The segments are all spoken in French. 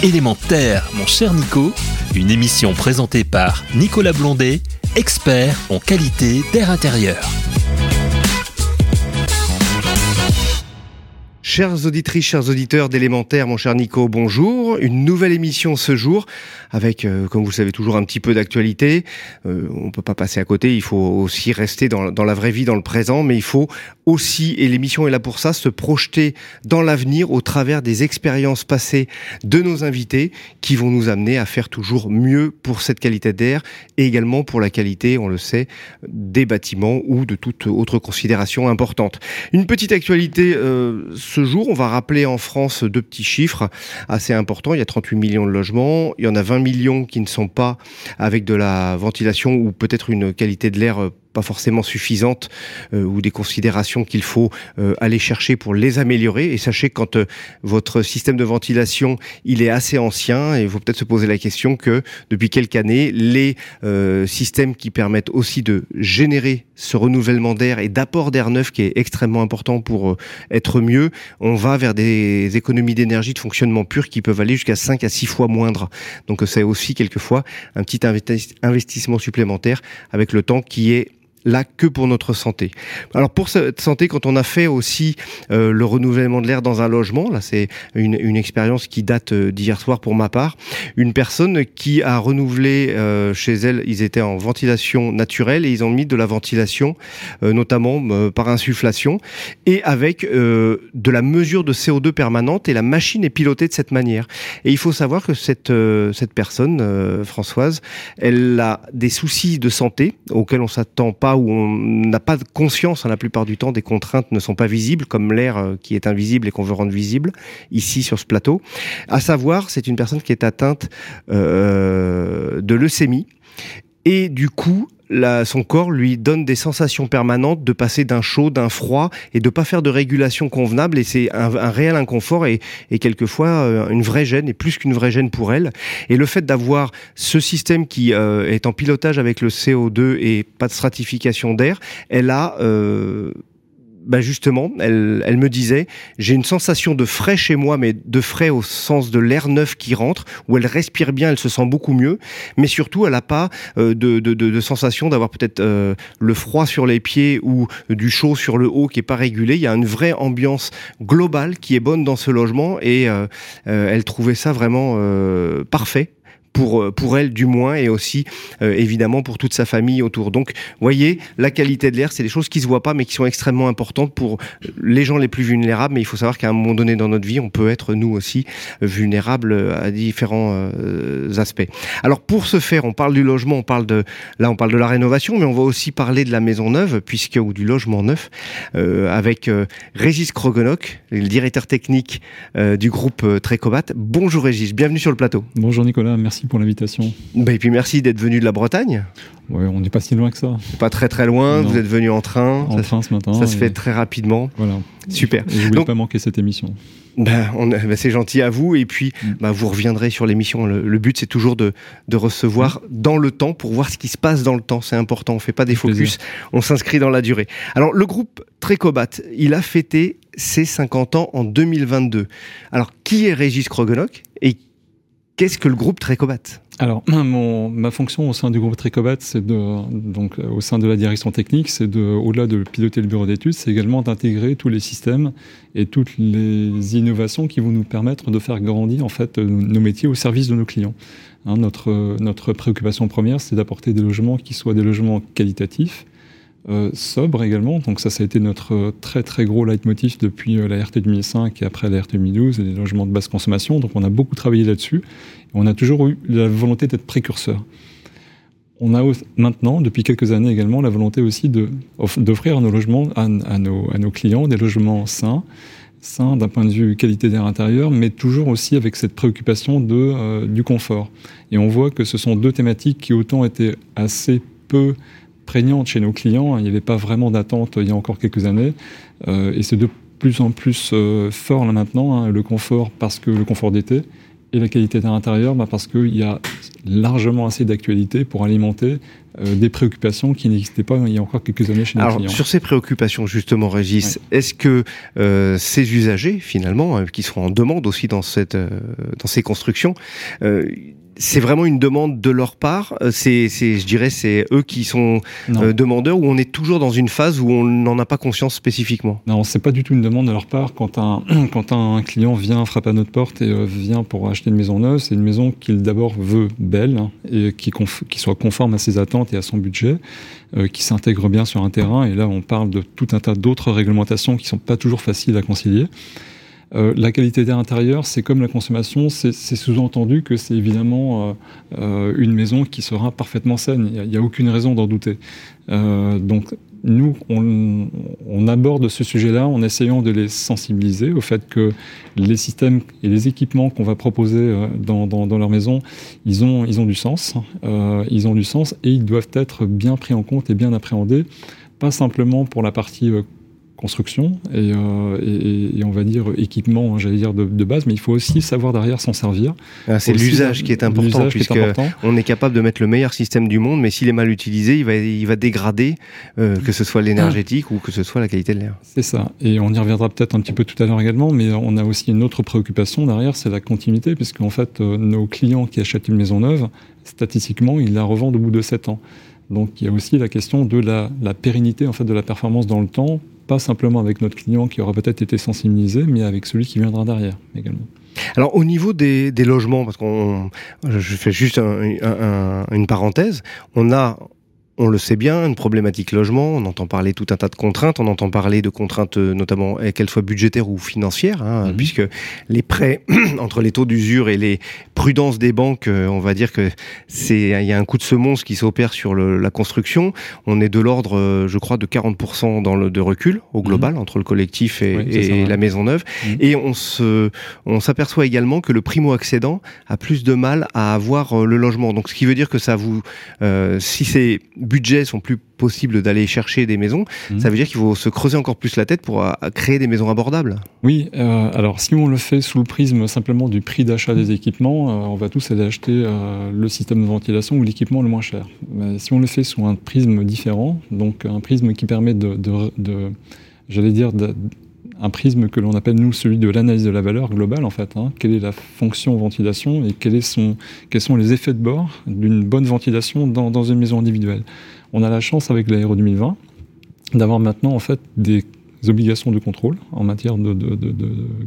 Element'air, mon cher Nico, une émission présentée par Nicolas Blondet, expert en qualité d'air intérieur. Chères auditrices, chers auditeurs d'Element'air, mon cher Nico, bonjour. Une nouvelle émission ce jour, avec, comme vous le savez, toujours un petit peu d'actualité. On ne peut pas passer à côté, il faut aussi rester dans la vraie vie, dans le présent, mais il faut aussi, et l'émission est là pour ça, se projeter dans l'avenir au travers des expériences passées de nos invités qui vont nous amener à faire toujours mieux pour cette qualité d'air et également pour la qualité, on le sait, des bâtiments ou de toute autre considération importante. Une petite actualité ce jour, on va rappeler en France deux petits chiffres assez importants. Il y a 38 millions de logements, il y en a 20 millions qui ne sont pas avec de la ventilation ou peut-être une qualité de l'air pas forcément suffisante ou des considérations qu'il faut aller chercher pour les améliorer. Et sachez que quand votre système de ventilation, il est assez ancien, et il faut peut-être se poser la question que depuis quelques années, les systèmes qui permettent aussi de générer ce renouvellement d'air et d'apport d'air neuf qui est extrêmement important pour être mieux, on va vers des économies d'énergie de fonctionnement pur qui peuvent aller jusqu'à 5 à 6 fois moindres. Donc c'est aussi quelquefois un petit investissement supplémentaire avec le temps qui est là que pour notre santé. Alors pour cette santé, quand on a fait aussi le renouvellement de l'air dans un logement, là c'est une expérience qui date d'hier soir pour ma part, une personne qui a renouvelé chez elle, ils étaient en ventilation naturelle et ils ont mis de la ventilation notamment par insufflation et avec de la mesure de CO2 permanente, et la machine est pilotée de cette manière. Et il faut savoir que cette personne, Françoise, elle a des soucis de santé auxquels on s'attend pas, où on n'a pas de conscience, hein, la plupart du temps des contraintes ne sont pas visibles, comme l'air qui est invisible et qu'on veut rendre visible ici sur ce plateau. À savoir, c'est une personne qui est atteinte de leucémie, et du coup son corps lui donne des sensations permanentes de passer d'un chaud, d'un froid, et de pas faire de régulation convenable, et c'est un réel inconfort et quelquefois une vraie gêne, et plus qu'une vraie gêne pour elle. Et le fait d'avoir ce système qui est en pilotage avec le CO2 et pas de stratification d'air, elle a... justement, elle me disait, j'ai une sensation de frais chez moi, mais de frais au sens de l'air neuf qui rentre, où elle respire bien, elle se sent beaucoup mieux, mais surtout elle n'a pas de sensation d'avoir peut-être le froid sur les pieds ou du chaud sur le haut qui n'est pas régulé. Il y a une vraie ambiance globale qui est bonne dans ce logement, et elle trouvait ça vraiment parfait. Pour elle du moins, et aussi évidemment pour toute sa famille autour. Donc voyez, la qualité de l'air, c'est des choses qui se voient pas mais qui sont extrêmement importantes pour les gens les plus vulnérables, mais il faut savoir qu'à un moment donné dans notre vie, on peut être nous aussi vulnérables à différents aspects. Alors pour ce faire, on parle du logement, on parle de la rénovation, mais on va aussi parler de la maison neuve ou du logement neuf avec Régis Croguennoc, le directeur technique du groupe Trécobat. Bonjour Régis, bienvenue sur le plateau. Bonjour Nicolas, merci. Merci pour l'invitation. Et puis merci d'être venu de la Bretagne. Ouais, on n'est pas si loin que ça. Pas très très loin, non. Vous êtes venu en train. En train ce matin. Ça se fait très rapidement. Voilà. Super. Et je voulais pas manquer cette émission. C'est gentil à vous, et puis vous reviendrez sur l'émission. Le but c'est toujours de recevoir dans le temps pour voir ce qui se passe dans le temps, c'est important, on fait pas des focus, On s'inscrit dans la durée. Alors le groupe Trécobat, il a fêté ses 50 ans en 2022. Alors qui est Régis Croguennoc et qu'est-ce que le groupe Trécobat ? Alors, ma fonction au sein du groupe Trécobat, c'est au sein de la direction technique, c'est au-delà de piloter le bureau d'études, c'est également d'intégrer tous les systèmes et toutes les innovations qui vont nous permettre de faire grandir, en fait, nos métiers au service de nos clients. Hein, notre préoccupation première, c'est d'apporter des logements qui soient des logements qualitatifs, sobres également. Donc ça a été notre très très gros leitmotiv depuis la RT 2005 et après la RT 2012, les logements de basse consommation. Donc on a beaucoup travaillé là-dessus. On a toujours eu la volonté d'être précurseur. On a maintenant, depuis quelques années également, la volonté aussi d'offrir nos logements à nos clients, des logements sains d'un point de vue qualité d'air intérieur, mais toujours aussi avec cette préoccupation du confort. Et on voit que ce sont deux thématiques qui autant étaient assez peu prégnante chez nos clients, il n'y avait pas vraiment d'attente il y a encore quelques années, et c'est de plus en plus fort là maintenant, le confort, parce que le confort d'été, et la qualité d'air intérieur, parce qu'il y a largement assez d'actualité pour alimenter des préoccupations qui n'existaient pas il y a encore quelques années chez nos clients. Alors, sur ces préoccupations, justement, Régis, est-ce que ces usagers, finalement, qui seront en demande aussi dans ces constructions, c'est vraiment une demande de leur part, je dirais, c'est eux qui sont demandeurs, ou on est toujours dans une phase où on n'en a pas conscience spécifiquement? Non, c'est pas du tout une demande de leur part. Quand un client vient frapper à notre porte et vient pour acheter une maison neuve, c'est une maison qu'il d'abord veut belle, et qui soit conforme à ses attentes et à son budget, qui s'intègre bien sur un terrain. Et là, on parle de tout un tas d'autres réglementations qui sont pas toujours faciles à concilier. La qualité d'air intérieur, c'est comme la consommation, c'est sous-entendu que c'est évidemment une maison qui sera parfaitement saine. Il n'y a aucune raison d'en douter. Donc nous, on aborde ce sujet-là en essayant de les sensibiliser au fait que les systèmes et les équipements qu'on va proposer dans leur maison, ils ont du sens. Ils ont du sens et ils doivent être bien pris en compte et bien appréhendés, pas simplement pour la partie construction et on va dire équipement, de base, mais il faut aussi savoir derrière s'en servir. C'est l'usage qui est important, puisque on est capable de mettre le meilleur système du monde, mais s'il est mal utilisé, il va dégrader, que ce soit l'énergétique ou que ce soit la qualité de l'air. C'est ça, et on y reviendra peut-être un petit peu tout à l'heure également, mais on a aussi une autre préoccupation derrière, c'est la continuité, puisque en fait, nos clients qui achètent une maison neuve, statistiquement, ils la revendent au bout de 7 ans. Donc il y a aussi la question de la pérennité en fait, de la performance dans le temps, pas simplement avec notre client qui aura peut-être été sensibilisé, mais avec celui qui viendra derrière également. Alors au niveau des logements, parce je fais juste une parenthèse, on le sait bien, une problématique logement, on entend parler tout un tas de contraintes, on entend parler de contraintes notamment qu'elles soient budgétaires ou financières, puisque les prêts, entre les taux d'usure et les prudences des banques, on va dire que il y a un coup de semonce qui s'opère sur la construction. On est de l'ordre, je crois, de 40% de recul au global, entre le collectif et la maison neuve. Et on s'aperçoit également que le primo-accédant a plus de mal à avoir le logement. Donc ce qui veut dire que ça vous... si c'est... budgets sont plus possibles d'aller chercher des maisons, ça veut dire qu'il faut se creuser encore plus la tête pour créer des maisons abordables. Oui, alors si on le fait sous le prisme simplement du prix d'achat des équipements, on va tous aller acheter le système de ventilation ou l'équipement le moins cher. Mais si on le fait sous un prisme différent, donc un prisme qui permet un prisme que l'on appelle, nous, celui de l'analyse de la valeur globale, en fait. Quelle est la fonction ventilation et quels sont les effets de bord d'une bonne ventilation dans une maison individuelle. On a la chance, avec la RE2020, d'avoir maintenant, en fait, des obligations de contrôle en matière de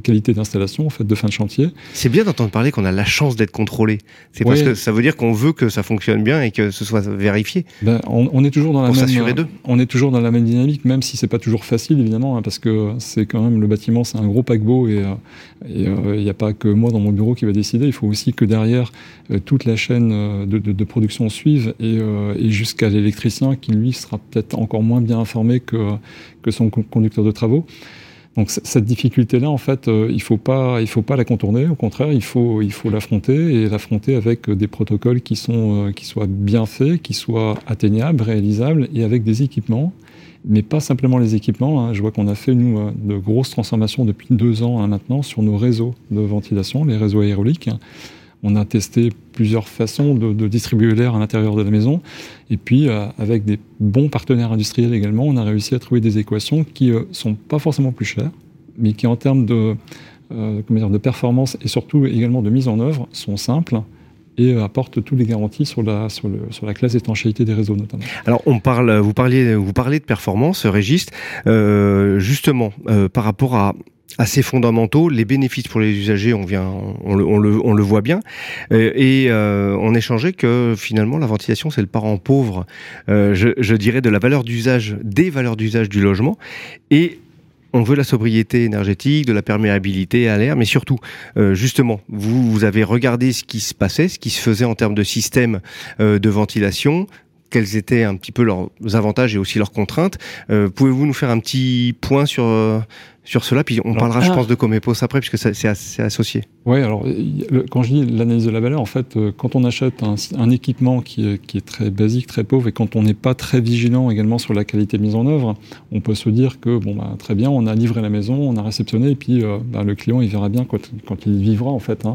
qualité d'installation, en fait, de fin de chantier. C'est bien d'entendre parler qu'on a la chance d'être contrôlé. C'est parce que ça veut dire qu'on veut que ça fonctionne bien et que ce soit vérifié. On est toujours dans la même dynamique, même si c'est pas toujours facile, évidemment, parce que c'est quand même, le bâtiment, c'est un gros paquebot et il n'y a pas que moi dans mon bureau qui va décider. Il faut aussi que derrière, toute la chaîne de production suive et jusqu'à l'électricien qui, lui, sera peut-être encore moins bien informé que son conducteur de travaux. Donc cette difficulté-là, en fait, il faut pas la contourner. Au contraire, il faut l'affronter et l'affronter avec des protocoles qui soient bien faits, qui soient atteignables, réalisables et avec des équipements. Mais pas simplement les équipements. Je vois qu'on a fait, nous, de grosses transformations depuis 2 ans maintenant sur nos réseaux de ventilation, les réseaux aéroliques. On a testé plusieurs façons de distribuer l'air à l'intérieur de la maison. Et puis, avec des bons partenaires industriels également, on a réussi à trouver des équations qui sont pas forcément plus chères, mais qui, en termes de performance et surtout également de mise en œuvre, sont simples et apporte toutes les garanties sur la classe d'étanchéité des réseaux, notamment. Alors, vous parlez de performance, Régis. Justement, par rapport à ces fondamentaux, les bénéfices pour les usagers, on le voit bien. On échangeait que, finalement, la ventilation, c'est le parent pauvre, je dirais, de la valeur d'usage, des valeurs d'usage du logement. Et on veut la sobriété énergétique, de la perméabilité à l'air, mais surtout, justement, vous avez regardé ce qui se passait, ce qui se faisait en termes de système de ventilation, quels étaient un petit peu leurs avantages et aussi leurs contraintes. Pouvez-vous nous faire un petit point sur cela, puis on parlera, je pense, de Comepos après, puisque ça, c'est associé. Oui, alors, quand je dis l'analyse de la valeur, en fait, quand on achète un équipement qui est très basique, très pauvre, et quand on n'est pas très vigilant également sur la qualité mise en œuvre, on peut se dire que, très bien, on a livré la maison, on a réceptionné, et puis le client, il verra bien quand il vivra, en fait.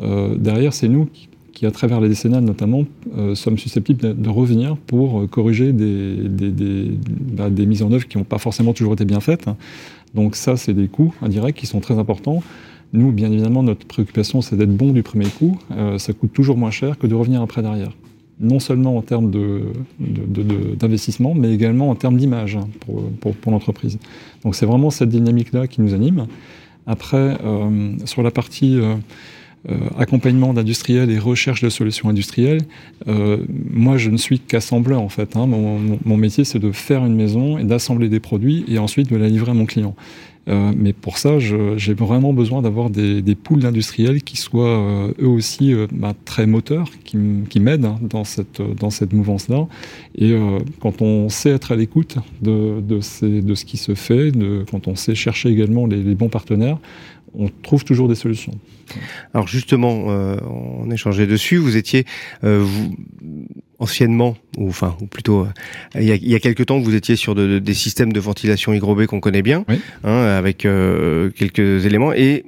Derrière, c'est nous qui, à travers les décennales notamment, sommes susceptibles de revenir pour corriger des mises en œuvre qui n'ont pas forcément toujours été bien faites. Donc ça, c'est des coûts indirects qui sont très importants. Nous, bien évidemment, notre préoccupation, c'est d'être bon du premier coup. Ça coûte toujours moins cher que de revenir après derrière. Non seulement en termes d'investissement, mais également en termes d'image pour l'entreprise. Donc c'est vraiment cette dynamique-là qui nous anime. Après, sur la partie... accompagnement d'industriels et recherche de solutions industrielles, moi je ne suis qu'assembleur en fait. Mon métier, c'est de faire une maison et d'assembler des produits et ensuite de la livrer à mon client. Mais pour ça, j'ai vraiment besoin d'avoir des pools d'industriels qui soient eux aussi très moteurs, qui m'aident dans cette mouvance-là. Et quand on sait être à l'écoute de ce qui se fait, quand on sait chercher également les bons partenaires, on trouve toujours des solutions. Alors justement, on échangeait dessus, vous étiez... anciennement, il y a quelques temps, vous étiez sur des systèmes de ventilation hygrobée qu'on connaît bien, oui. Avec quelques éléments. Et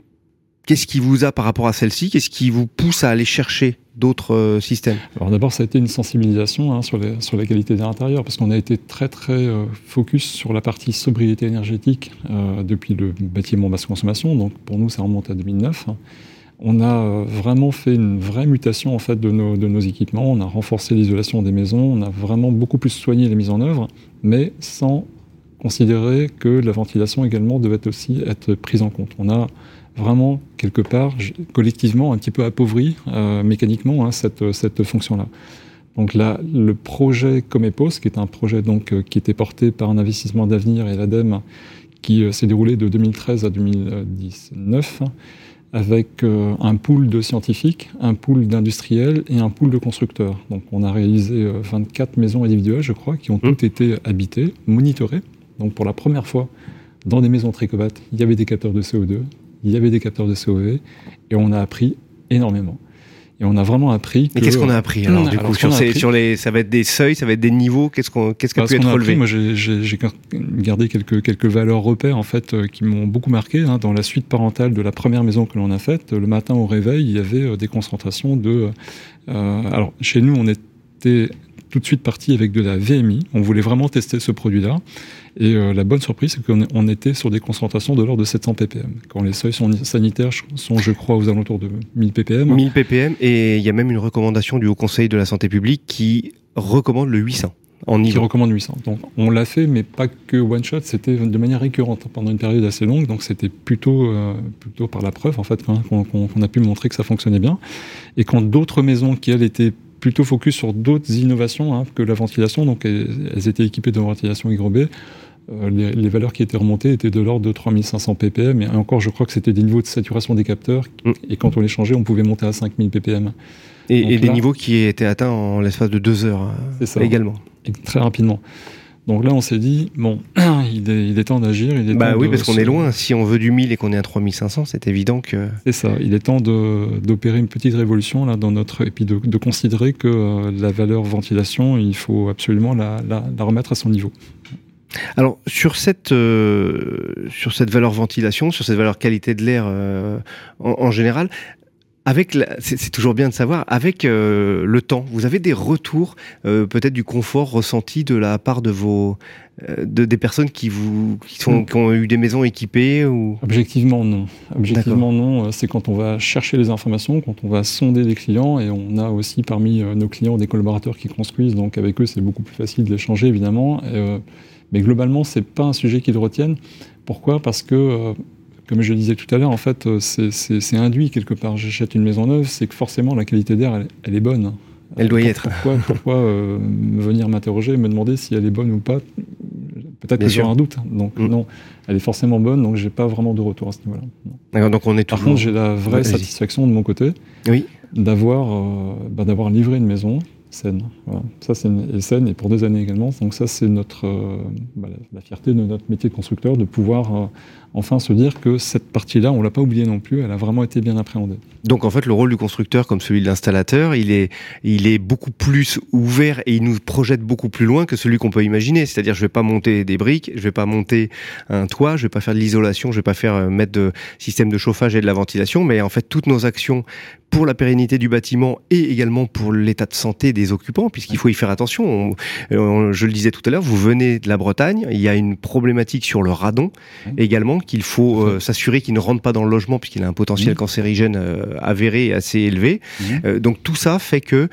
qu'est-ce qui vous a, par rapport à celle-ci, qu'est-ce qui vous pousse à aller chercher d'autres systèmes ? Alors d'abord, ça a été une sensibilisation sur la qualité de l'air intérieur, parce qu'on a été très très focus sur la partie sobriété énergétique depuis le bâtiment basse consommation. Donc pour nous, ça remonte à 2009. On a vraiment fait une vraie mutation en fait de nos équipements. On a renforcé l'isolation des maisons. On a vraiment beaucoup plus soigné les mises en œuvre, mais sans considérer que la ventilation également devait aussi être prise en compte. On a vraiment quelque part collectivement un petit peu appauvri mécaniquement cette fonction-là. Donc là, le projet Comepos, qui est un projet qui était porté par un investissement d'avenir et l'ADEME, qui s'est déroulé de 2013 à 2019. Avec un pool de scientifiques, un pool d'industriels et un pool de constructeurs. Donc on a réalisé 24 maisons individuelles, je crois, qui ont toutes été habitées, monitorées. Donc pour la première fois, dans des maisons Trécobat, il y avait des capteurs de CO2, il y avait des capteurs de COV, et on a appris énormément. Et on a vraiment appris... Mais qu'est-ce qu'on a appris alors, du coup, ça va être des seuils, ça va être des niveaux, qu'est-ce qui a pu être relevé ? Moi, j'ai gardé quelques valeurs repères, en fait, qui m'ont beaucoup marqué. Dans la suite parentale de la première maison que l'on a faite, le matin au réveil, il y avait des concentrations de... alors, chez nous, on était tout de suite parti avec de la VMI. On voulait vraiment tester ce produit-là. Et la bonne surprise, c'est qu'on était sur des concentrations de l'ordre de 700 ppm. Quand les seuils sanitaires sont, je crois, aux alentours de 1000 ppm. 1000 ppm, et il y a même une recommandation du Haut Conseil de la Santé publique qui recommande le 800. Qui recommande 800. Donc on l'a fait, mais pas que one shot, c'était de manière récurrente pendant une période assez longue, donc c'était plutôt par la preuve, en fait, qu'on a pu montrer que ça fonctionnait bien. Et quand d'autres maisons qui, elles, étaient plutôt focus sur d'autres innovations que la ventilation, donc elles étaient équipées de ventilation hygrobée. Les valeurs qui étaient remontées étaient de l'ordre de 3500 ppm, et encore je crois que c'était des niveaux de saturation des capteurs, et quand on les changeait, on pouvait monter à 5000 ppm. Et des niveaux qui étaient atteints en l'espace de 2 heures, c'est ça, également. Et très rapidement. Donc là, on s'est dit, il est temps d'agir. Oui, parce qu'on est loin. Si on veut du 1000 et qu'on est à 3500, c'est évident que... C'est ça. Il est temps d'opérer une petite révolution, là, et puis de considérer que la valeur ventilation, il faut absolument la remettre à son niveau. Alors, sur cette valeur ventilation, sur cette valeur qualité de l'air en général... c'est toujours bien de savoir, avec le temps, vous avez des retours peut-être du confort ressenti de la part de des personnes qui ont eu des maisons équipées ou... Objectivement, non. Objectivement, non. C'est quand on va chercher les informations, quand on va sonder les clients, et on a aussi parmi nos clients des collaborateurs qui construisent, donc avec eux, c'est beaucoup plus facile d'échanger, évidemment. Mais globalement, c'est pas un sujet qu'ils retiennent. Pourquoi ? Parce que... comme je le disais tout à l'heure, en fait, c'est induit quelque part. J'achète une maison neuve, c'est que forcément la qualité d'air, elle est bonne. Elle doit y être. Pourquoi venir m'interroger, me demander si elle est bonne ou pas ? Peut-être que j'aurai un doute. Donc non, elle est forcément bonne, donc j'ai pas vraiment de retour à ce niveau-là. D'accord, donc on est toujours... Par contre, j'ai la vraie satisfaction de mon côté, oui, d'avoir livré une maison saine. Voilà. Ça, c'est saine et pour des années également. Donc ça, c'est notre, la fierté de notre métier de constructeur, de pouvoir enfin se dire que cette partie-là, on ne l'a pas oubliée non plus, elle a vraiment été bien appréhendée. Donc en fait, le rôle du constructeur, comme celui de l'installateur, il est beaucoup plus ouvert et il nous projette beaucoup plus loin que celui qu'on peut imaginer. C'est-à-dire, je ne vais pas monter des briques, je ne vais pas monter un toit, je ne vais pas faire de l'isolation, je ne vais pas mettre de système de chauffage et de la ventilation, mais en fait, toutes nos actions pour la pérennité du bâtiment et également pour l'état de santé des occupants, puisqu'il faut y faire attention. Je le disais tout à l'heure, vous venez de la Bretagne, il y a une problématique sur le radon également, qu'il faut s'assurer qu'il ne rentre pas dans le logement, puisqu'il a un potentiel cancérigène avéré et assez élevé. Donc tout ça fait que,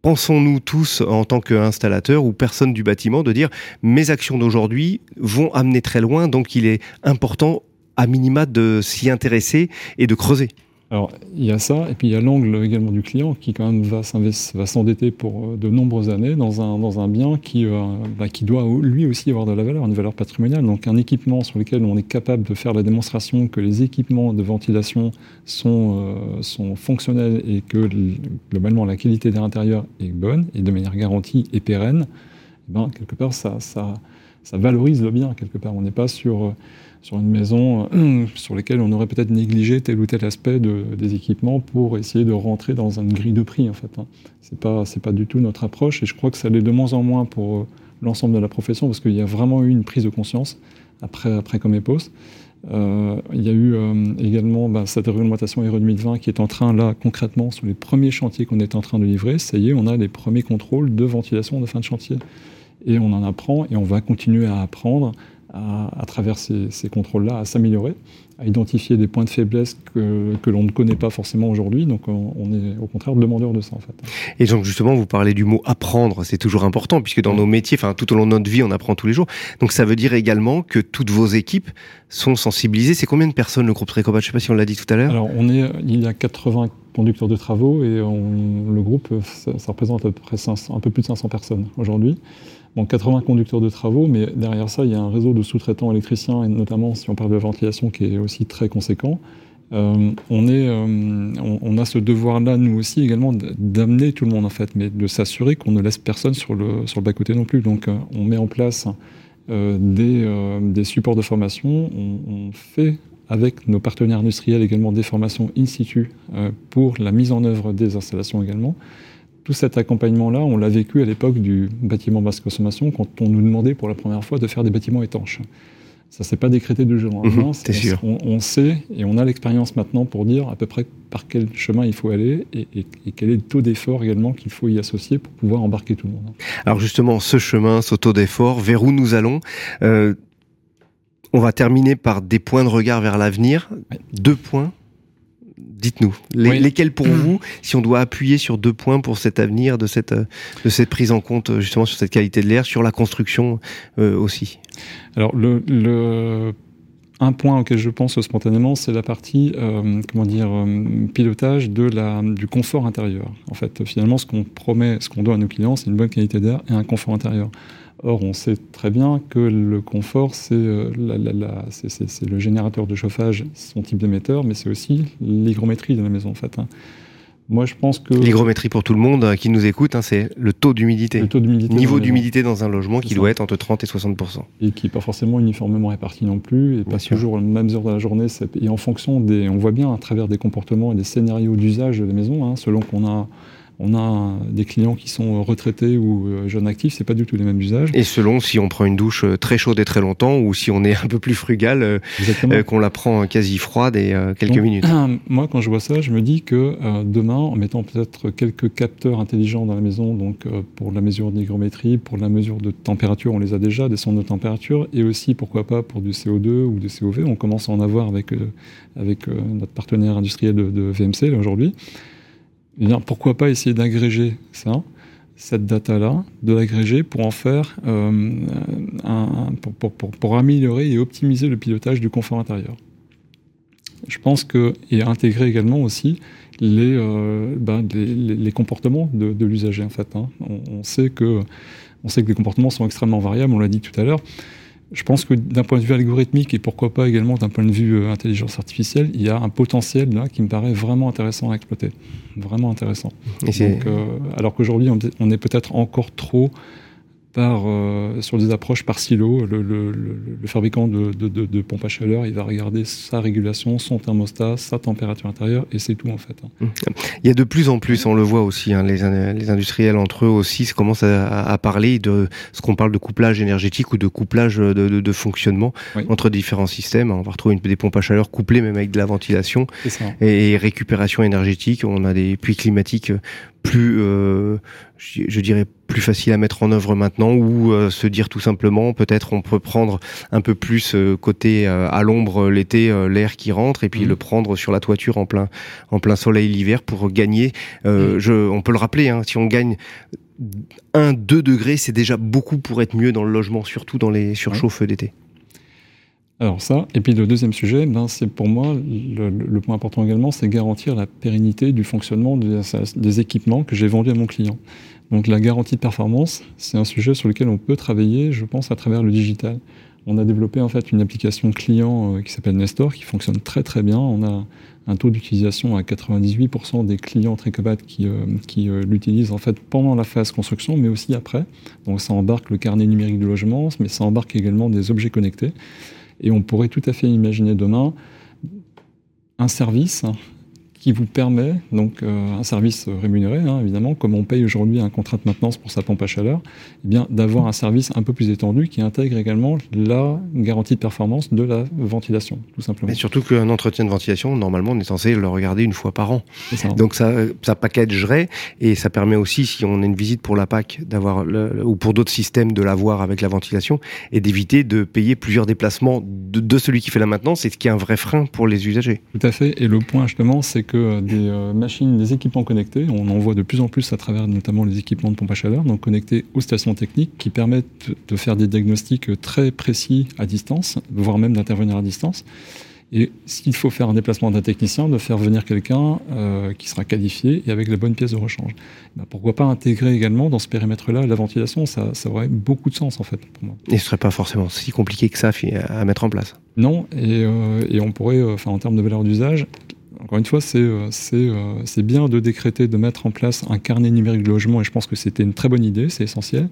pensons-nous tous en tant qu'installateurs ou personnes du bâtiment de dire « mes actions d'aujourd'hui vont amener très loin, donc il est important à minima de s'y intéresser et de creuser ». Alors, il y a ça, et puis il y a l'angle également du client qui quand même va s'endetter pour de nombreuses années dans un bien qui doit lui aussi avoir de la valeur, une valeur patrimoniale. Donc un équipement sur lequel on est capable de faire la démonstration que les équipements de ventilation sont fonctionnels et que globalement la qualité d'air intérieur est bonne et de manière garantie et pérenne, quelque part ça valorise le bien, quelque part. On n'est pas sur une maison sur laquelle on aurait peut-être négligé tel ou tel aspect des équipements pour essayer de rentrer dans une grille de prix, en fait. C'est pas du tout notre approche, et je crois que ça l'est de moins en moins pour l'ensemble de la profession, parce qu'il y a vraiment eu une prise de conscience après Comepos. Il y a eu également cette réglementation RE2020 qui est en train, là, concrètement, sur les premiers chantiers qu'on est en train de livrer, ça y est, on a les premiers contrôles de ventilation de fin de chantier. Et on en apprend, et on va continuer à apprendre à travers ces contrôles-là, à s'améliorer, à identifier des points de faiblesse que l'on ne connaît pas forcément aujourd'hui. Donc on est au contraire demandeur de ça, en fait. Et donc justement, vous parlez du mot « apprendre », c'est toujours important, puisque dans nos métiers, tout au long de notre vie, on apprend tous les jours. Donc ça veut dire également que toutes vos équipes sont sensibilisées. C'est combien de personnes, le groupe Trécobat ? Je ne sais pas si on l'a dit tout à l'heure. Alors il y a 80 conducteurs de travaux, et le groupe, ça représente à peu près un peu plus de 500 personnes aujourd'hui. Bon, 80 conducteurs de travaux, mais derrière ça, il y a un réseau de sous-traitants électriciens, et notamment si on parle de la ventilation, qui est aussi très conséquent. On a ce devoir-là, nous aussi, également, d'amener tout le monde, en fait, mais de s'assurer qu'on ne laisse personne sur le bas-côté non plus. Donc, on met en place des supports de formation, on fait avec nos partenaires industriels également des formations in situ pour la mise en œuvre des installations également. Tout cet accompagnement-là, on l'a vécu à l'époque du bâtiment basse consommation, quand on nous demandait pour la première fois de faire des bâtiments étanches. Ça ne s'est pas décrété du jour au lendemain. On sait, et on a l'expérience maintenant pour dire à peu près par quel chemin il faut aller et quel est le taux d'effort également qu'il faut y associer pour pouvoir embarquer tout le monde. Alors justement, ce chemin, ce taux d'effort, vers où nous allons on va terminer par des points de regard vers l'avenir. Ouais. 2 points. Dites-nous, lesquels pour vous, si on doit appuyer sur 2 points pour cet avenir, de cette prise en compte justement sur cette qualité de l'air, sur la construction aussi. Alors, un point auquel je pense spontanément, c'est la partie pilotage du confort intérieur. En fait, finalement, ce qu'on promet, ce qu'on doit à nos clients, c'est une bonne qualité d'air et un confort intérieur. Or, on sait très bien que le confort, c'est le générateur de chauffage, son type d'émetteur, mais c'est aussi l'hygrométrie de la maison, en fait. Moi, je pense que... L'hygrométrie, pour tout le monde qui nous écoute, c'est le taux d'humidité. Le taux d'humidité. Niveau d'humidité dans un logement qui doit être entre 30 et 60%. Et qui n'est pas forcément uniformément réparti non plus, et pas toujours les mêmes heures de la journée. Et en fonction on voit bien à travers des comportements et des scénarios d'usage de la maison, selon qu'on a... On a des clients qui sont retraités ou jeunes actifs, c'est pas du tout les mêmes usages. Et selon si on prend une douche très chaude et très longtemps, ou si on est un peu plus frugal, qu'on la prend quasi froide et quelques minutes. Moi, quand je vois ça, je me dis que demain, en mettant peut-être quelques capteurs intelligents dans la maison, donc pour la mesure d'hygrométrie, pour la mesure de température, on les a déjà, des sondes de température, et aussi, pourquoi pas, pour du CO2 ou du COV, on commence à en avoir avec notre partenaire industriel de VMC, là, aujourd'hui. Eh bien, pourquoi pas essayer d'agréger cette data-là, de l'agréger pour en faire, pour améliorer et optimiser le pilotage du confort intérieur. Je pense que, et intégrer également aussi les comportements de l'usager, en fait. On sait que les comportements sont extrêmement variables, on l'a dit tout à l'heure. Je pense que d'un point de vue algorithmique et pourquoi pas également d'un point de vue intelligence artificielle, il y a un potentiel là qui me paraît vraiment intéressant à exploiter. Vraiment intéressant. Donc, alors qu'aujourd'hui, on est peut-être encore trop sur des approches par silo. Le fabricant de pompes à chaleur, il va regarder sa régulation, son thermostat, sa température intérieure, et c'est tout en fait. Il y a de plus en plus, on le voit aussi, hein, les industriels entre eux aussi commencent à parler de ce qu'on parle de couplage énergétique ou de couplage de fonctionnement entre différents systèmes. On va retrouver des pompes à chaleur couplées même avec de la ventilation et récupération énergétique. On a des puits climatiques plus, je dirais, plus facile à mettre en œuvre maintenant, ou se dire tout simplement, peut-être on peut prendre un peu plus côté à l'ombre l'été, l'air qui rentre, et puis le prendre sur la toiture en plein soleil l'hiver pour gagner. On peut le rappeler, hein, si on gagne 1-2 degrés, c'est déjà beaucoup pour être mieux dans le logement, surtout dans les surchauffes d'été. Alors ça, et puis le deuxième sujet, c'est pour moi, le point important également, c'est garantir la pérennité du fonctionnement des équipements que j'ai vendus à mon client. Donc la garantie de performance, c'est un sujet sur lequel on peut travailler, je pense, à travers le digital. On a développé en fait une application client qui s'appelle Nestor, qui fonctionne très très bien. On a un taux d'utilisation à 98% des clients Trécobat qui l'utilisent en fait pendant la phase construction, mais aussi après. Donc ça embarque le carnet numérique du logement, mais ça embarque également des objets connectés. Et on pourrait tout à fait imaginer demain un service qui vous permet, donc un service rémunéré, hein, évidemment, comme on paye aujourd'hui un contrat de maintenance pour sa pompe à chaleur, eh bien, d'avoir un service un peu plus étendu qui intègre également la garantie de performance de la ventilation, tout simplement. Mais surtout qu'un entretien de ventilation, normalement, on est censé le regarder une fois par an. Donc ça packagerait, et ça permet aussi, si on a une visite pour la PAC, d'avoir ou pour d'autres systèmes, de l'avoir avec la ventilation, et d'éviter de payer plusieurs déplacements de celui qui fait la maintenance, et ce qui est un vrai frein pour les usagers. Tout à fait, et le point justement, c'est que des machines, des équipements connectés, on en voit de plus en plus à travers notamment les équipements de pompe à chaleur, donc connectés aux stations techniques qui permettent de faire des diagnostics très précis à distance, voire même d'intervenir à distance. Et s'il faut faire un déplacement d'un technicien, de faire venir quelqu'un qui sera qualifié et avec la bonne pièce de rechange. Ben pourquoi pas intégrer également dans ce périmètre-là la ventilation, ça aurait beaucoup de sens en fait pour moi. Et ce serait pas forcément si compliqué que ça à mettre en place. Non, et on pourrait, en termes de valeur d'usage, encore une fois, c'est bien de décréter, de mettre en place un carnet numérique de logement, et je pense que c'était une très bonne idée, c'est essentiel.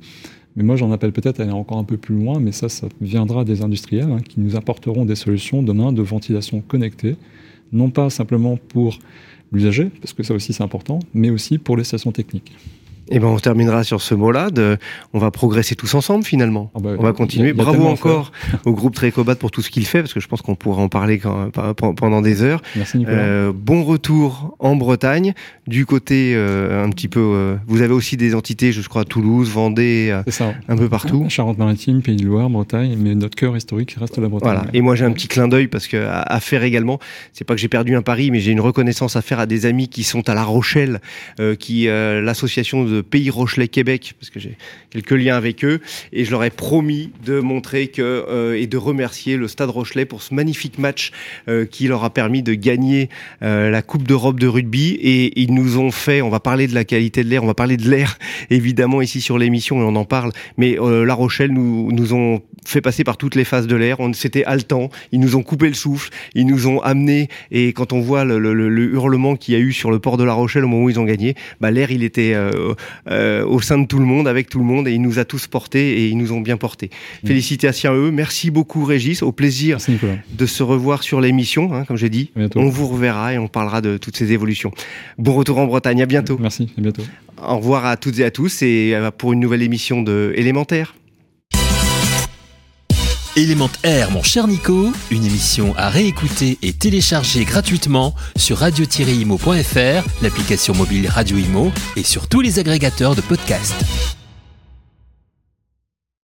Mais moi, j'en appelle peut-être à aller encore un peu plus loin, mais ça viendra des industriels, hein, qui nous apporteront des solutions demain de ventilation connectée, non pas simplement pour l'usager, parce que ça aussi c'est important, mais aussi pour les stations techniques. Et ben on terminera sur ce mot-là. On va progresser tous ensemble finalement. On va continuer. Bravo encore au groupe Trécobat pour tout ce qu'il fait, parce que je pense qu'on pourra en parler pendant des heures. Merci Nicolas. Bon retour en Bretagne. Du côté un petit peu, vous avez aussi des entités, je crois, à Toulouse, Vendée, un peu partout. Charente-Maritime, Pays de Loire, Bretagne, mais notre cœur historique reste la Bretagne. Voilà. Et moi j'ai un petit clin d'œil parce que à faire également. C'est pas que j'ai perdu un pari, mais j'ai une reconnaissance à faire à des amis qui sont à La Rochelle, l'association de Pays Rochelais Québec, parce que j'ai quelques liens avec eux, et je leur ai promis de montrer et de remercier le Stade Rochelais pour ce magnifique match qui leur a permis de gagner la Coupe d'Europe de rugby, et ils nous ont fait, on va parler de la qualité de l'air, on va parler de l'air évidemment ici sur l'émission et on en parle, mais La Rochelle nous ont fait passer par toutes les phases de l'air, c'était haletant, ils nous ont coupé le souffle, ils nous ont amené, et quand on voit le hurlement qu'il y a eu sur le port de La Rochelle au moment où ils ont gagné, bah, l'air il était au sein de tout le monde, avec tout le monde, et il nous a tous portés et ils nous ont bien portés. Félicitations à eux, merci beaucoup Régis, au plaisir de se revoir sur l'émission, hein, comme j'ai dit, on vous reverra et on parlera de toutes ces évolutions. Bon retour en Bretagne, à bientôt. Merci, à bientôt. Au revoir à toutes et à tous, et pour une nouvelle émission de Element'air. Element'air, mon cher Nico, une émission à réécouter et télécharger gratuitement sur radio-imo.fr, l'application mobile Radio Imo et sur tous les agrégateurs de podcasts.